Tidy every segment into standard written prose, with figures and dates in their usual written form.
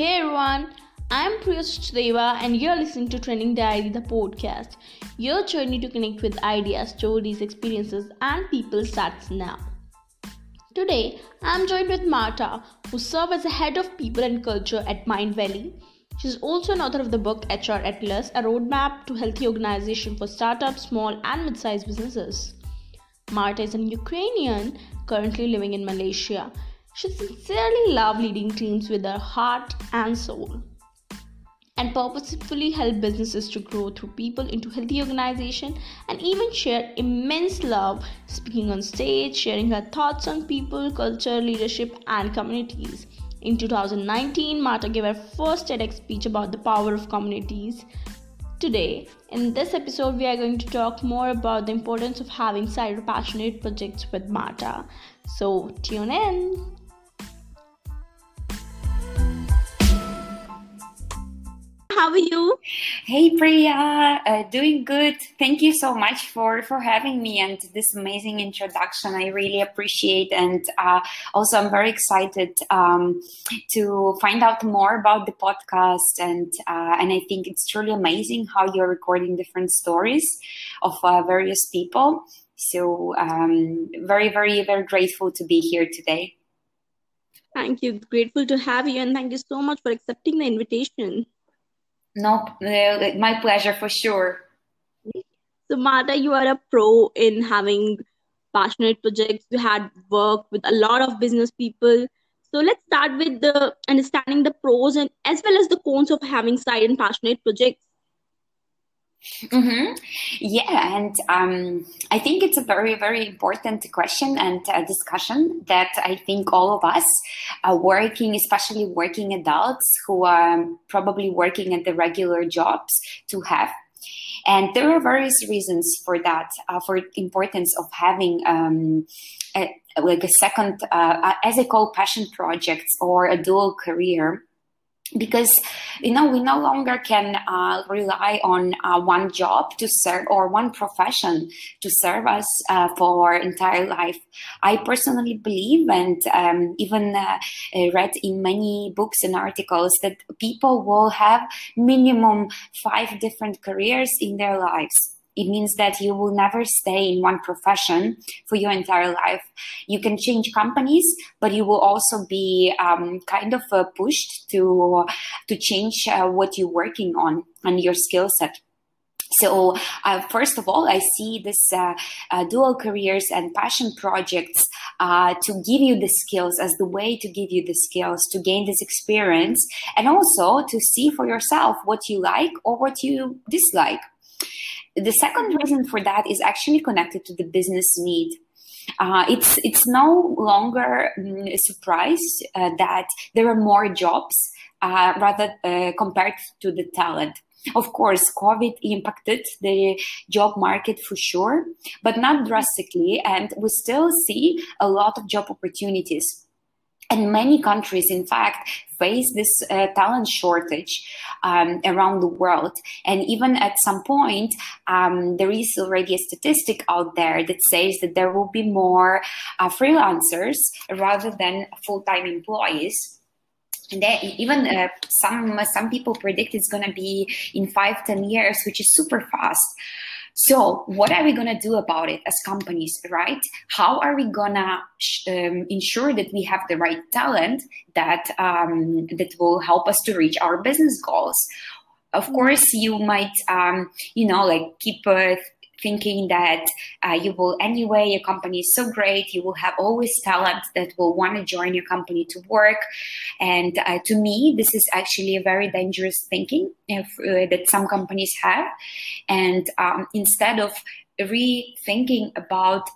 Hey everyone, I'm Priyush Deva and you're listening to Trending Diary, the podcast. Your journey to connect with ideas, stories, experiences and people starts now. Today, I'm joined with Marta, who serves as the head of people and culture at Mind Valley. She's also an author of the book HR Atlas, a roadmap to healthy organization for startups, small and mid-sized businesses. Marta is a Ukrainian currently living in Malaysia. She sincerely loves leading teams with her heart and soul and purposefully helps businesses to grow through people into healthy organization and even share immense love speaking on stage, sharing her thoughts on people, culture, leadership and communities. In 2019, Marta gave her first TEDx speech about the power of communities. Today, in this episode, we are going to talk more about the importance of having side or passionate projects with Marta. So, tune in. How are you? Hey Priya, doing good. Thank you so much for having me and this amazing introduction. I really appreciate, and also I'm very excited to find out more about the podcast. And I think it's truly amazing how you're recording different stories of various people. So very, very, very grateful to be here today. Thank you. Grateful to have you, and thank you so much for accepting the invitation. No, my pleasure for sure. So Marta, you are a pro in having passionate projects. You had worked with a lot of business people. So let's start with the understanding the pros and as well as the cons of having side and passionate projects. Mm-hmm. Yeah, and I think it's a very, very important question and discussion that I think all of us are working, especially working adults who are probably working at the regular jobs to have. And there are various reasons for that, for importance of having a second, as I call, passion projects or a dual career. Because, you know, we no longer can rely on one job to serve or one profession to serve us for our entire life. I personally believe, and even read in many books and articles, that people will have minimum 5 different careers in their lives. It means that you will never stay in one profession for your entire life. You can change companies, but you will also be kind of pushed to change what you're working on and your skill set. So first of all, I see this dual careers and passion projects to give you the skills as the way to give you the skills to gain this experience and also to see for yourself what you like or what you dislike. The second reason for that is actually connected to the business need. It's no longer a surprise that there are more jobs rather compared to the talent. Of course, COVID impacted the job market for sure, but not drastically, and we still see a lot of job opportunities. And many countries, in fact, face this talent shortage around the world. And even at some point, there is already a statistic out there that says that there will be more freelancers rather than full-time employees. And even some people predict it's going to be in 5-10 years, which is super fast. So what are we going to do about it as companies, right? How are we going to ensure that we have the right talent that that will help us to reach our business goals? Of course, you might, keep thinking that you will anyway, your company is so great, you will have always talent that will want to join your company to work. And to me, this is actually a very dangerous thinking that some companies have. And instead of rethinking about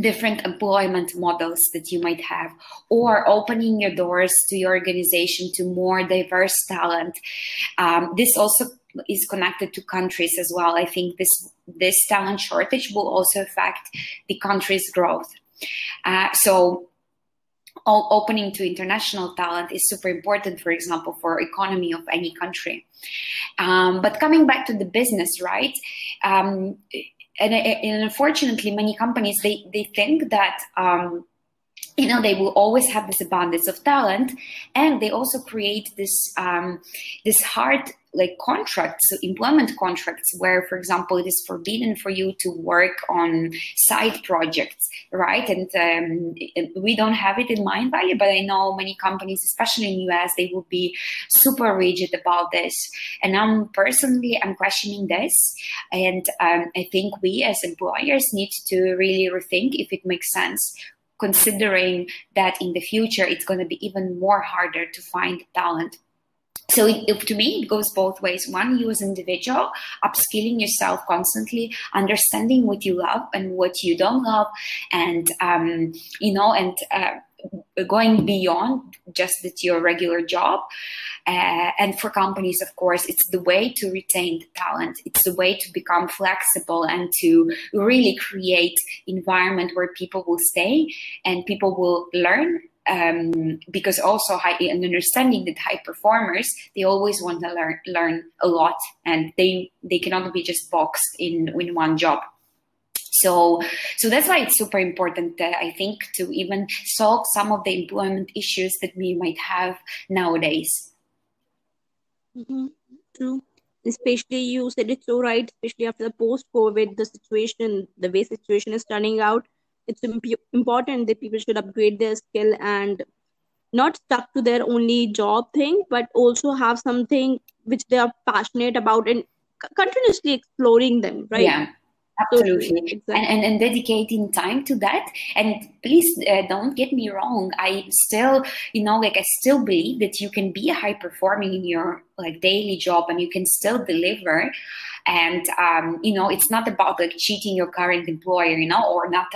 different employment models that you might have, or opening your doors to your organization to more diverse talent, this also is connected to countries as well. I think this talent shortage will also affect the country's growth. So opening to international talent is super important, for example, for economy of any country. But coming back to the business, right? And unfortunately, many companies, they think that you know, they will always have this abundance of talent, and they also create this this hard like contracts, so employment contracts, where, for example, it is forbidden for you to work on side projects, right? And we don't have it in Mind Valley, but I know many companies, especially in US, they will be super rigid about this. And I'm personally, I'm questioning this. And I think we as employers need to really rethink if it makes sense, considering that in the future, it's going to be even more harder to find talent. So to me, it goes both ways. One, you as an individual, upskilling yourself constantly, understanding what you love and what you don't love, and, you know, and going beyond just that your regular job. And for companies, of course, it's the way to retain the talent. It's the way to become flexible and to really create an environment where people will stay and people will learn. Because also and understanding that high performers, they always want to learn a lot, and they cannot be just boxed in one job. So that's why it's super important, I think, to even solve some of the employment issues that we might have nowadays. Mm-hmm. True. Especially, you said it so right, especially after the post-COVID, the way situation is turning out, it's important that people should upgrade their skill and not stuck to their only job thing, but also have something which they are passionate about and continuously exploring them, right? Yeah. Absolutely. Exactly. And dedicating time to that. And please don't get me wrong. I still, you know, like I still believe that you can be high performing in your like daily job and you can still deliver. And, you know, it's not about like cheating your current employer, you know, or not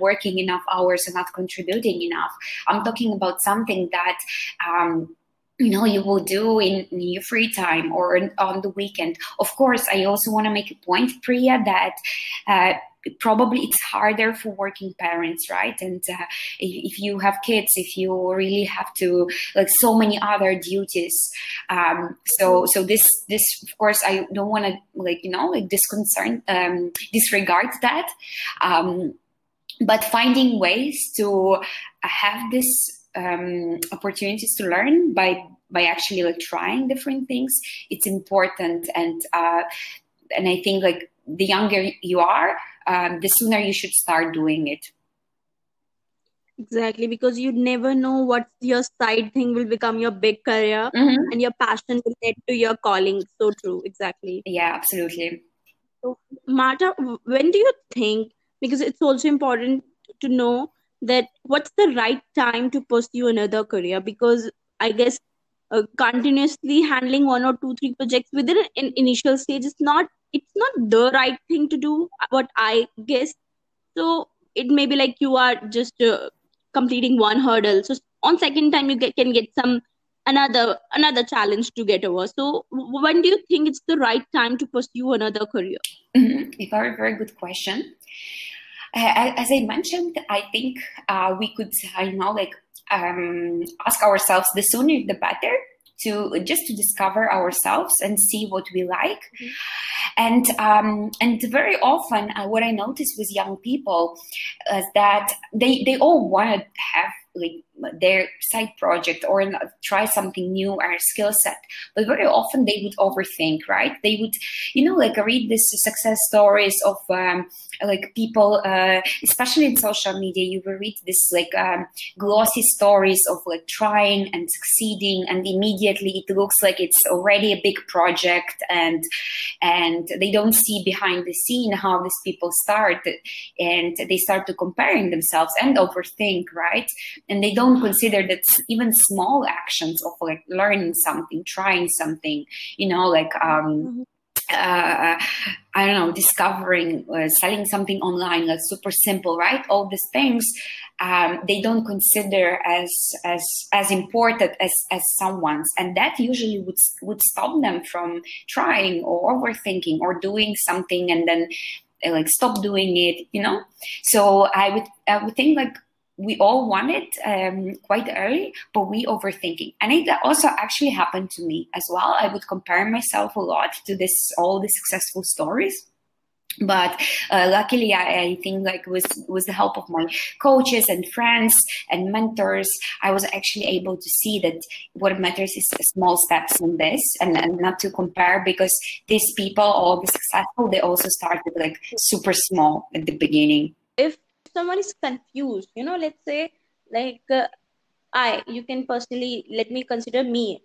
working enough hours and not contributing enough. I'm talking about something that, you know, you will do in your free time or on the weekend. Of course, I also want to make a point, Priya, that probably it's harder for working parents, right? And if you have kids, if you really have to, like, so many other duties. So this, of course, I don't want to, like, you know, like disregard that. But finding ways to have this opportunities to learn by actually like trying different things, it's important. And I think like the younger you are, the sooner you should start doing it. Exactly, because you never know what your side thing will become your big career, mm-hmm. and your passion will lead to your calling. So true, exactly. Yeah, absolutely. So, Marta, when do you think, because it's also important to know that what's the right time to pursue another career? Because I guess continuously handling one or two, three projects within an initial stage is not the right thing to do, what I guess. So it may be like you are just completing one hurdle. So on second time, you can get some another challenge to get over. So when do you think it's the right time to pursue another career? Mm-hmm. Very, very good question. As I mentioned, I think we could, you know, like ask ourselves, the sooner the better, to discover ourselves and see what we like. Mm-hmm. And very often what I notice with young people is that they all want to have like their side project or try something new or skill set, but very often they would overthink, right? They would, you know, like read this success stories of like people, especially in social media, you will read this like glossy stories of like trying and succeeding, and immediately it looks like it's already a big project, and they don't see behind the scene how these people start, and they start to comparing themselves and overthink, right? And they don't consider that even small actions of like learning something, trying something, you know, like, I don't know, discovering, selling something online, like super simple, right? All these things, they don't consider as important as someone's. And that usually would stop them from trying or overthinking or doing something and then like stop doing it, you know? So I would think like, we all want it quite early, but we overthinking. And it also actually happened to me as well. I would compare myself a lot to all the successful stories. But luckily, I think like with the help of my coaches and friends and mentors, I was actually able to see that what matters is small steps in this, and not to compare, because these people, all the successful, they also started like super small at the beginning. If someone is confused, you know, let's say like you can personally, let me consider me.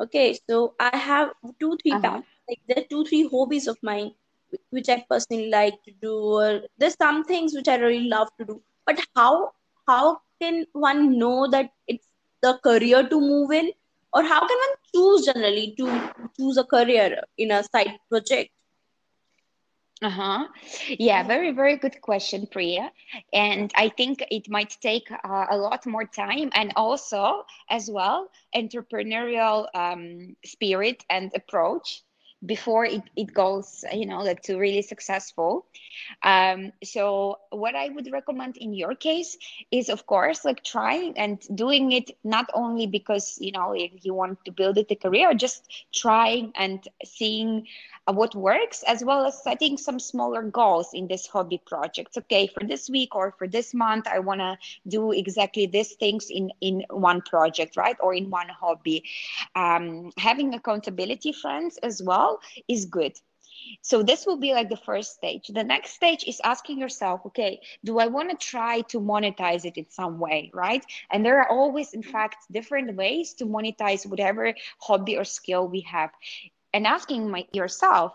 Okay, so I have 2-3 paths. Like there are 2-3 hobbies of mine, which I personally like to do, or there's some things which I really love to do. But how can one know that it's the career to move in? Or how can one choose generally to choose a career in a side project? Yeah, very, very good question, Priya. And I think it might take a lot more time, and also as well, entrepreneurial spirit and approach before it goes, you know, like to really successful. So what I would recommend in your case is, of course, like trying and doing it, not only because, you know, if you want to build it a career, just trying and seeing what works, as well as setting some smaller goals in this hobby project. Okay, for this week or for this month, I want to do exactly these things in one project, right? Or in one hobby. Having accountability friends as well is good. So this will be like the first stage. The next stage is asking yourself, okay, do I want to try to monetize it in some way, right? And there are always, in fact, different ways to monetize whatever hobby or skill we have. And asking yourself,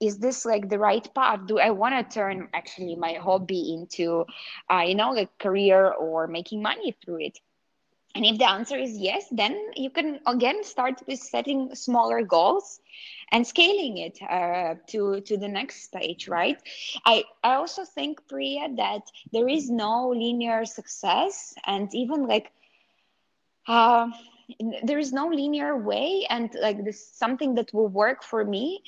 is this like the right path? Do I want to turn actually my hobby into, you know, like career or making money through it? And if the answer is yes, then you can again start with setting smaller goals and scaling it to the next stage, right? I also think, Priya, that there is no linear success, and even like there is no linear way, and like this something that will work for me,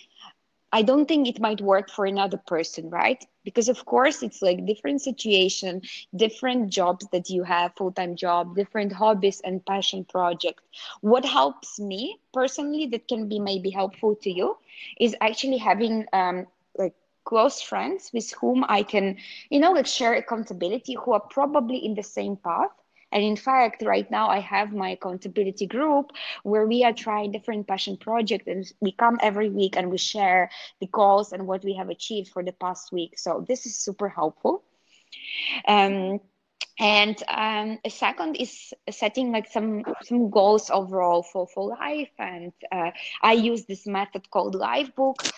I don't think it might work for another person, right? Because of course it's like different situation, different jobs that you have, full-time job, different hobbies and passion project. What helps me personally that can be maybe helpful to you is actually having like close friends with whom I can, you know, like share accountability, who are probably in the same path. And in fact, right now I have my accountability group where we are trying different passion projects, and we come every week and we share the goals and what we have achieved for the past week. So this is super helpful. And a second is setting like some goals overall for life. And I use this method called Lifebook,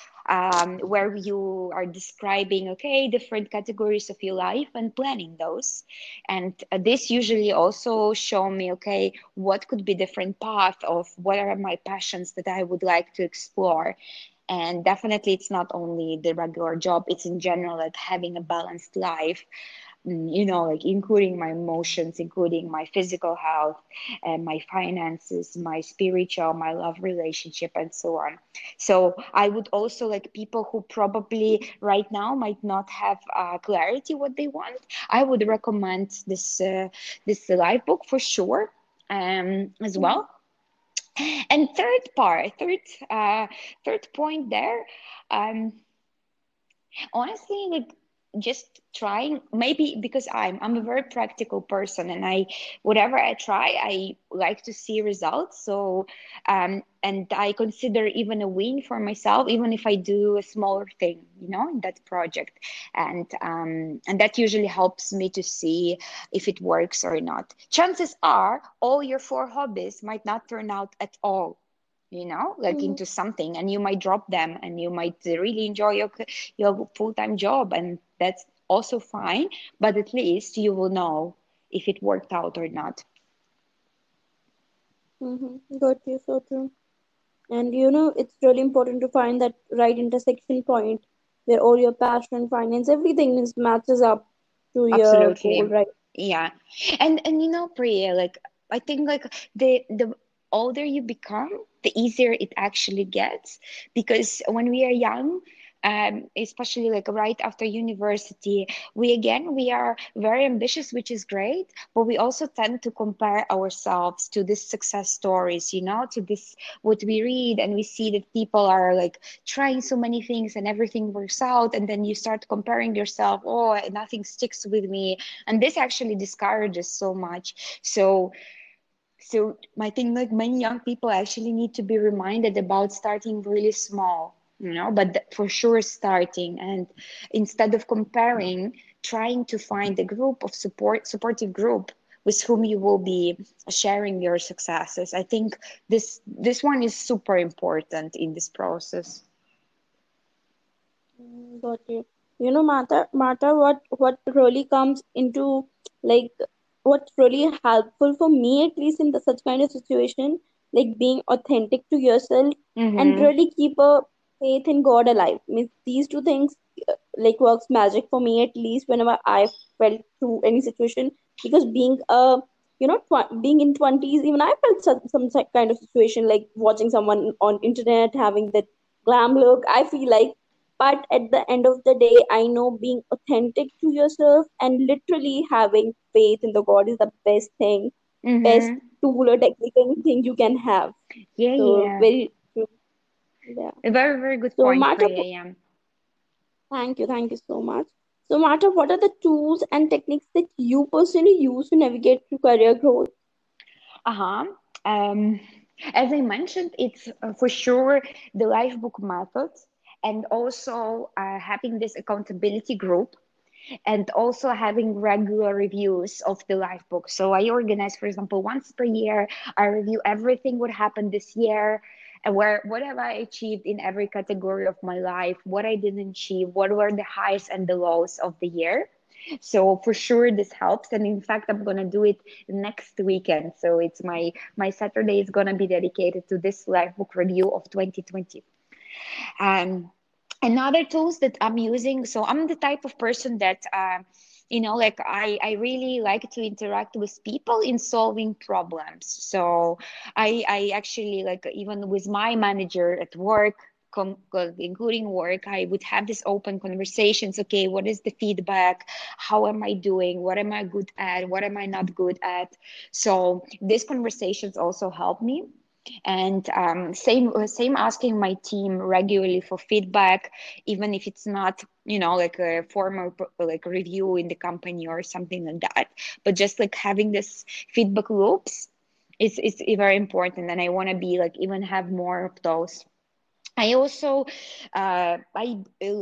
where you are describing, okay, different categories of your life and planning those. And this usually also show me, okay, what could be different path of what are my passions that I would like to explore. And definitely it's not only the regular job, it's in general like having a balanced life, you know, like including my emotions, including my physical health and my finances, my spiritual, my love relationship, and so on. So I would also like people who probably right now might not have clarity what they want, I would recommend this Lifebook for sure as well. And third point there, honestly, like just trying, maybe because I'm a very practical person, and whatever I try, I like to see results. So and I consider even a win for myself, even if I do a smaller thing, you know, in that project. And that usually helps me to see if it works or not. Chances are all your 4 hobbies might not turn out at all, you know, like into something, and you might drop them, and you might really enjoy your full-time job, and that's also fine, but at least you will know if it worked out or not. Got you, so true. And you know, it's really important to find that right intersection point where all your passion, finance, everything matches up to your goal, right? Yeah. And you know, Priya, like I think like the older you become, the easier it actually gets, because when we are young, especially like right after university, we are very ambitious, which is great, but we also tend to compare ourselves to these success stories, you know, to this, what we read, and we see that people are like trying so many things and everything works out, and then you start comparing yourself, oh, nothing sticks with me, and this actually discourages so much. So I think like many young people actually need to be reminded about starting really small, you know, but for sure starting, and instead of comparing, trying to find a group of supportive group with whom you will be sharing your successes. I think this one is super important in this process. Got it. You know, Marta, what really comes into like, what's really helpful for me, at least in such kind of situation, like being authentic to yourself and really keep a faith in God alive. I mean, these two things like works magic for me, at least whenever I felt through any situation, because being being in 20s, even I felt some kind of situation, like watching someone on internet having that glam look, I feel like. But at the end of the day, I know being authentic to yourself and literally having faith in the God is the best thing, best tool or technical thing you can have. Yeah, so, yeah. Very true. Yeah. A very, very good point, Marta, Priya. Thank you so much. So, Marta, what are the tools and techniques that you personally use to navigate through career growth? As I mentioned, it's for sure the Lifebook method. And also having this accountability group, and also having regular reviews of the Lifebook. So I organize, for example, once per year, I review everything what happened this year, what have I achieved in every category of my life, what I didn't achieve, what were the highs and the lows of the year. So for sure this helps, and in fact I'm gonna do it next weekend. So it's my Saturday is gonna be dedicated to this Lifebook review of 2020. Another tools that I'm using, so I'm the type of person that, I really like to interact with people in solving problems. So I actually like, even with my manager at work, including work, I would have these open conversations. Okay, what is the feedback? How am I doing? What am I good at? What am I not good at? So these conversations also help me. And same asking my team regularly for feedback, even if it's not, like a formal like review in the company or something like that. But just like having this feedback loops is very important. And I want to be like even have more of those. I also I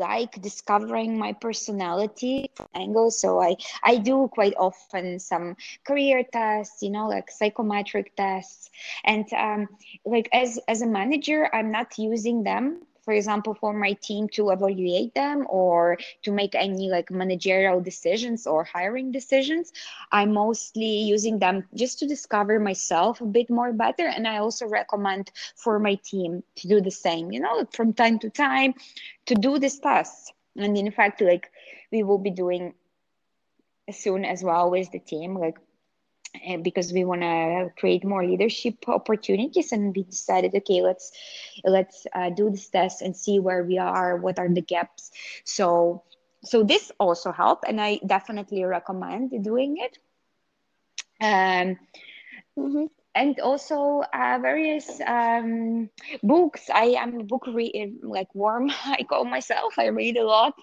like discovering my personality angle, so I do quite often some career tests, like psychometric tests, and like as a manager, I'm not using them, for example, for my team to evaluate them or to make any like managerial decisions or hiring decisions. I'm mostly using them just to discover myself a bit more better. And I also recommend for my team to do the same, from time to time to do this test. And in fact, like we will be doing soon as well with the team, like because we want to create more leadership opportunities, and we decided, okay, let's do this test and see where we are, what are the gaps. So this also helped, and I definitely recommend doing it. And also various books. I am a book worm, I call myself. I read a lot,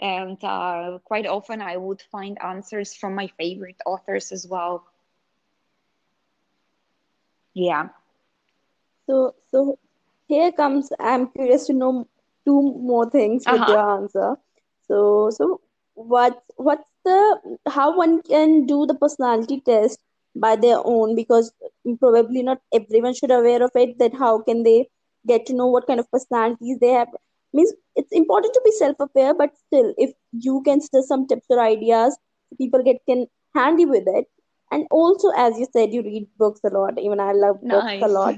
and quite often I would find answers from my favorite authors as well. Yeah. So here comes, I'm curious to know two more things with your answer. So what's how one can do the personality test by their own, because probably not everyone should aware of it, that how can they get to know what kind of personalities they have. Means it's important to be self-aware, but still if you can still some tips or ideas, people can handy with it. And also, as you said, you read books a lot. Even I love books a lot.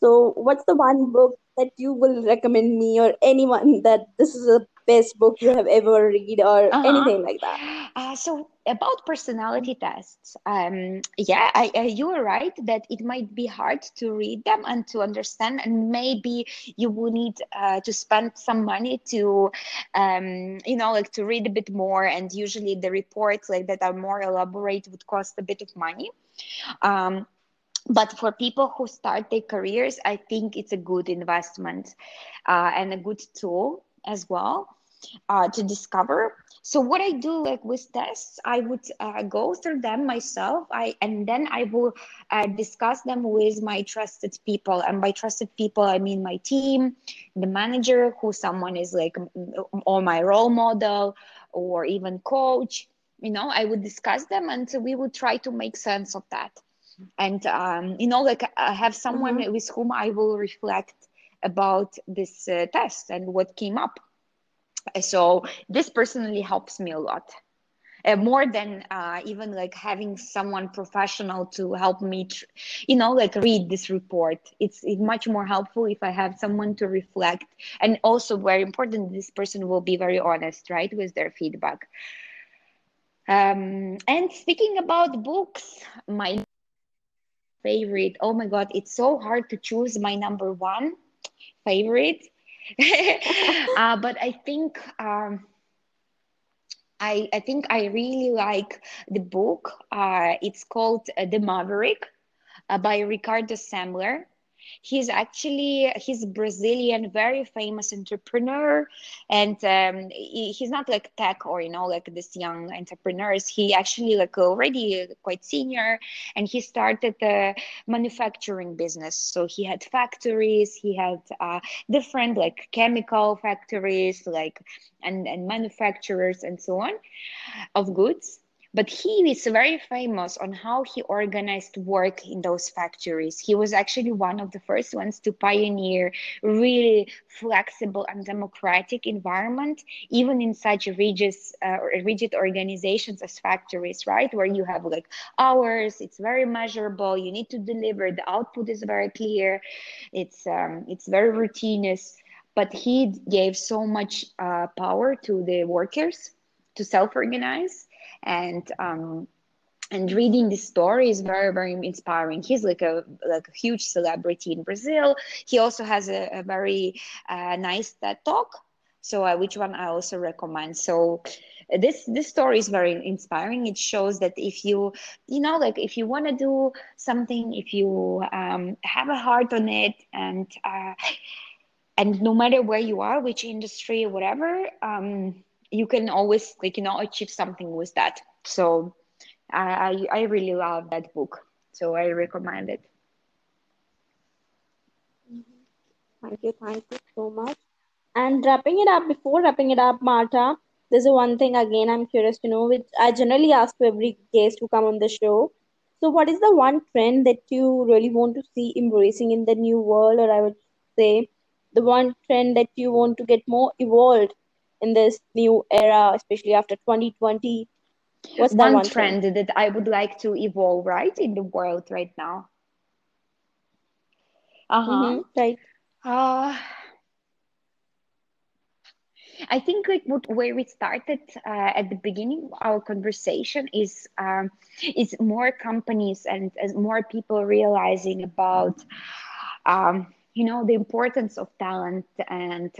So what's the one book that you will recommend me or anyone that this is a best book you have ever read or anything like that? So about personality tests, you are right that it might be hard to read them and to understand, and maybe you will need to spend some money to, to read a bit more. And usually the reports like that are more elaborate would cost a bit of money. But for people who start their careers, I think it's a good investment and a good tool as well to discover. So what I do like with tests, I would go through them myself. And then I will discuss them with my trusted people. And by trusted people, I mean my team, the manager, who someone is like, or my role model, or even coach. I would discuss them, and we would try to make sense of that. And, I have someone with whom I will reflect about this test and what came up. So this personally helps me a lot, more than even like having someone professional to help me, read this report. It's much more helpful if I have someone to reflect. And also very important, this person will be very honest, right, with their feedback. And speaking about books, my favorite, oh my God, it's so hard to choose my number one favorite. But I think I really like the book. It's called The Maverick by Ricardo Semler. He's Brazilian, very famous entrepreneur, and he's not like tech or this young entrepreneurs. He actually already quite senior, and he started the manufacturing business. So he had factories, he had different chemical factories, and manufacturers and so on of goods. But he is very famous on how he organized work in those factories. He was actually one of the first ones to pioneer really flexible and democratic environment, even in such rigid organizations as factories, right? Where you have hours, it's very measurable, you need to deliver, the output is very clear, it's very routinous. But he gave so much power to the workers to self-organize. And reading this story is very, very inspiring. He's a huge celebrity in Brazil. He also has a very nice TED talk, so which one I also recommend. So this story is very inspiring. It shows that if if you want to do something, if you have a heart on it, and no matter where you are, which industry, whatever. You can always achieve something with that. So I really love that book. So I recommend it. Thank you so much. And before wrapping it up, Marta, there's one thing again I'm curious to know, which I generally ask to every guest who come on the show. So what is the one trend that you really want to see embracing in the new world, or I would say the one trend that you want to get more evolved in this new era, especially after 2020? What's that one trend that I would like to evolve, right, in the world right now? Right. I think where we started at the beginning, our conversation is more companies and as more people realizing about the importance of talent, and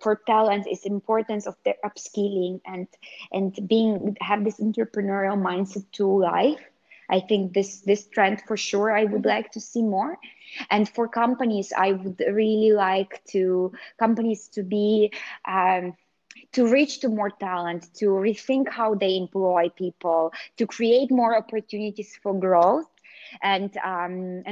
for talent is importance of their upskilling and have this entrepreneurial mindset to life. I think this trend for sure I would like to see more. And for companies, I would really like companies to be to reach to more talent, to rethink how they employ people, to create more opportunities for growth, and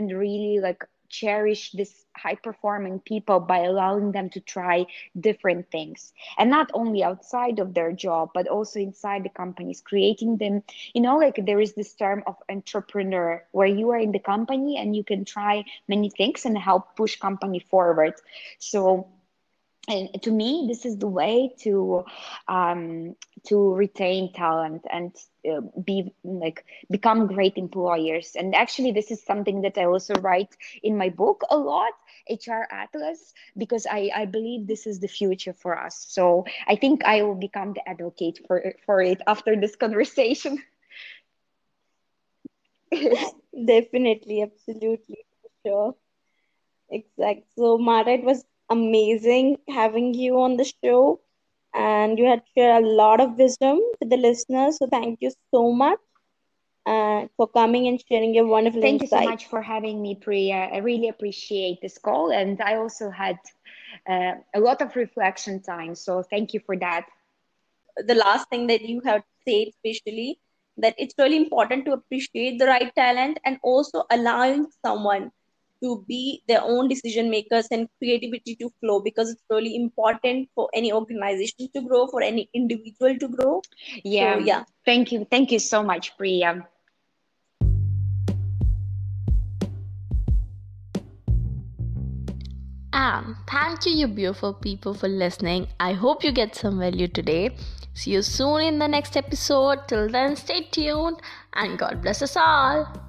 really cherish this high-performing people by allowing them to try different things, and not only outside of their job but also inside the companies, creating them there is this term of entrepreneur, where you are in the company and you can try many things and help push company forward. So And to me, this is the way to retain talent and become great employers. And actually, this is something that I also write in my book a lot, HR Atlas, because I believe this is the future for us. So I think I will become the advocate for it after this conversation. Definitely, absolutely, for sure. Exactly. So Marta, it was amazing having you on the show, and you had shared a lot of wisdom with the listeners. So thank you so much for coming and sharing your wonderful insight. Thank you so much for having me, Priya. I really appreciate this call, and I also had a lot of reflection time. So thank you for that. The last thing that you have said, especially, that it's really important to appreciate the right talent and also allowing someone to be their own decision makers and creativity to flow, because it's really important for any organization to grow, for any individual to grow. Yeah. So, yeah. Thank you. Thank you so much, Priya. Thank you, you beautiful people, for listening. I hope you get some value today. See you soon in the next episode. Till then, stay tuned and God bless us all.